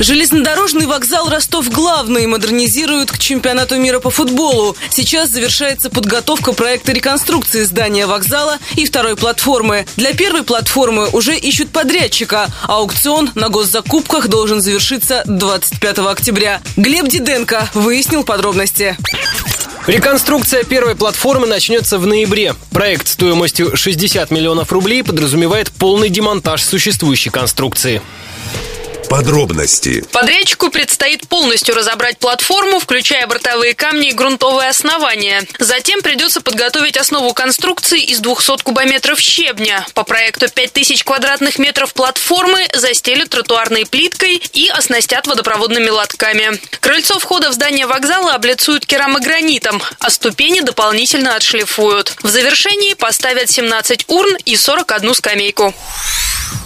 Железнодорожный вокзал Ростов-Главный модернизируют к чемпионату мира по футболу. Сейчас завершается подготовка проекта реконструкции здания вокзала и второй платформы. Для первой платформы уже ищут подрядчика. Аукцион на госзакупках должен завершиться 25 октября. Глеб Диденко выяснил подробности. Реконструкция первой платформы начнется в ноябре. Проект стоимостью 60 миллионов рублей подразумевает полный демонтаж существующей конструкции. Подробности. Подрядчику предстоит полностью разобрать платформу, включая бортовые камни и грунтовые основания. Затем придется подготовить основу конструкции из 200 кубометров щебня. По проекту 5000 квадратных метров платформы застелят тротуарной плиткой и оснастят водопроводными лотками. Крыльцо входа в здание вокзала облицуют керамогранитом, а ступени дополнительно отшлифуют. В завершении поставят 17 урн и 41 скамейку.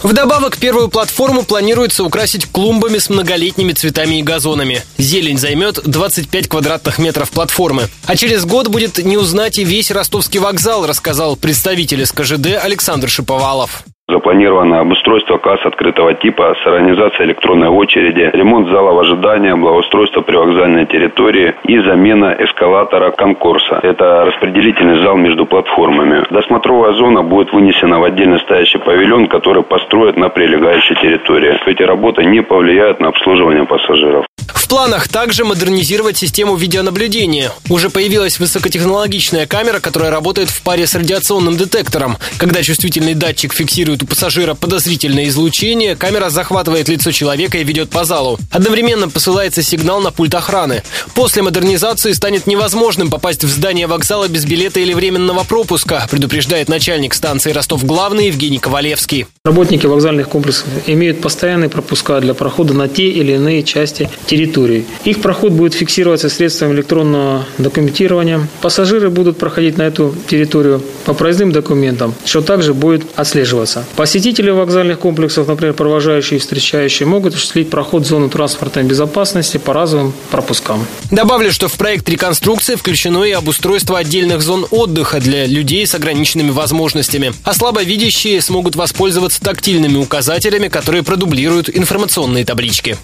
Вдобавок, первую платформу планируется украсить клумбами с многолетними цветами и газонами. Зелень займет 25 квадратных метров платформы. А через год будет не узнать и весь ростовский вокзал, рассказал представитель СКЖД Александр Шиповалов. Запланировано обустройство касс открытого типа с организацией электронной очереди, ремонт залов ожидания, благоустройство привокзальной территории и замена эскалатора конкурса. Это распределительный зал между платформами. Досмотровая зона будет вынесена в отдельно стоящий павильон, который построят на прилегающей территории. Эти работы не повлияют на обслуживание пассажиров. В планах также модернизировать систему видеонаблюдения. Уже появилась высокотехнологичная камера, которая работает в паре с радиационным детектором. Когда чувствительный датчик фиксирует у пассажира подозрительное излучение, камера захватывает лицо человека и ведет по залу. Одновременно посылается сигнал на пульт охраны. После модернизации станет невозможным попасть в здание вокзала без билета или временного пропуска, предупреждает начальник станции Ростов-Главный Евгений Ковалевский. Работники вокзальных комплексов имеют постоянные пропуска для прохода на те или иные части территории. Их проход будет фиксироваться средством электронного документирования. Пассажиры будут проходить на эту территорию по проездным документам, что также будет отслеживаться. Посетители вокзальных комплексов, например, провожающие и встречающие, могут осуществить проход в зону транспортной безопасности по разовым пропускам. Добавлю, что в проект реконструкции включено и обустройство отдельных зон отдыха для людей с ограниченными возможностями. А слабовидящие смогут воспользоваться тактильными указателями, которые продублируют информационные таблички.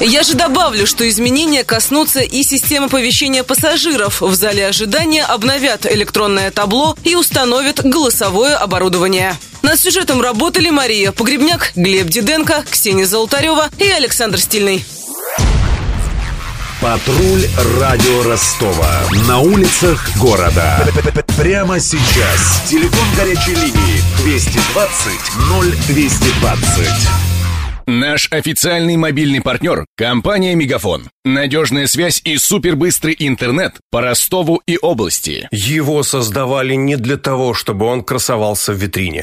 Я же добавлю, что изменения коснутся и системы оповещения пассажиров. В зале ожидания обновят электронное табло и установят голосовое оборудование. Над сюжетом работали Мария Погребняк, Глеб Диденко, Ксения Золотарева и Александр Стильный. Патруль радио Ростова. На улицах города. Прямо сейчас. Телефон горячей линии 220 0220. Наш официальный мобильный партнер – компания «Мегафон». Надежная связь и супербыстрый интернет по Ростову и области. Его создавали не для того, чтобы он красовался в витрине.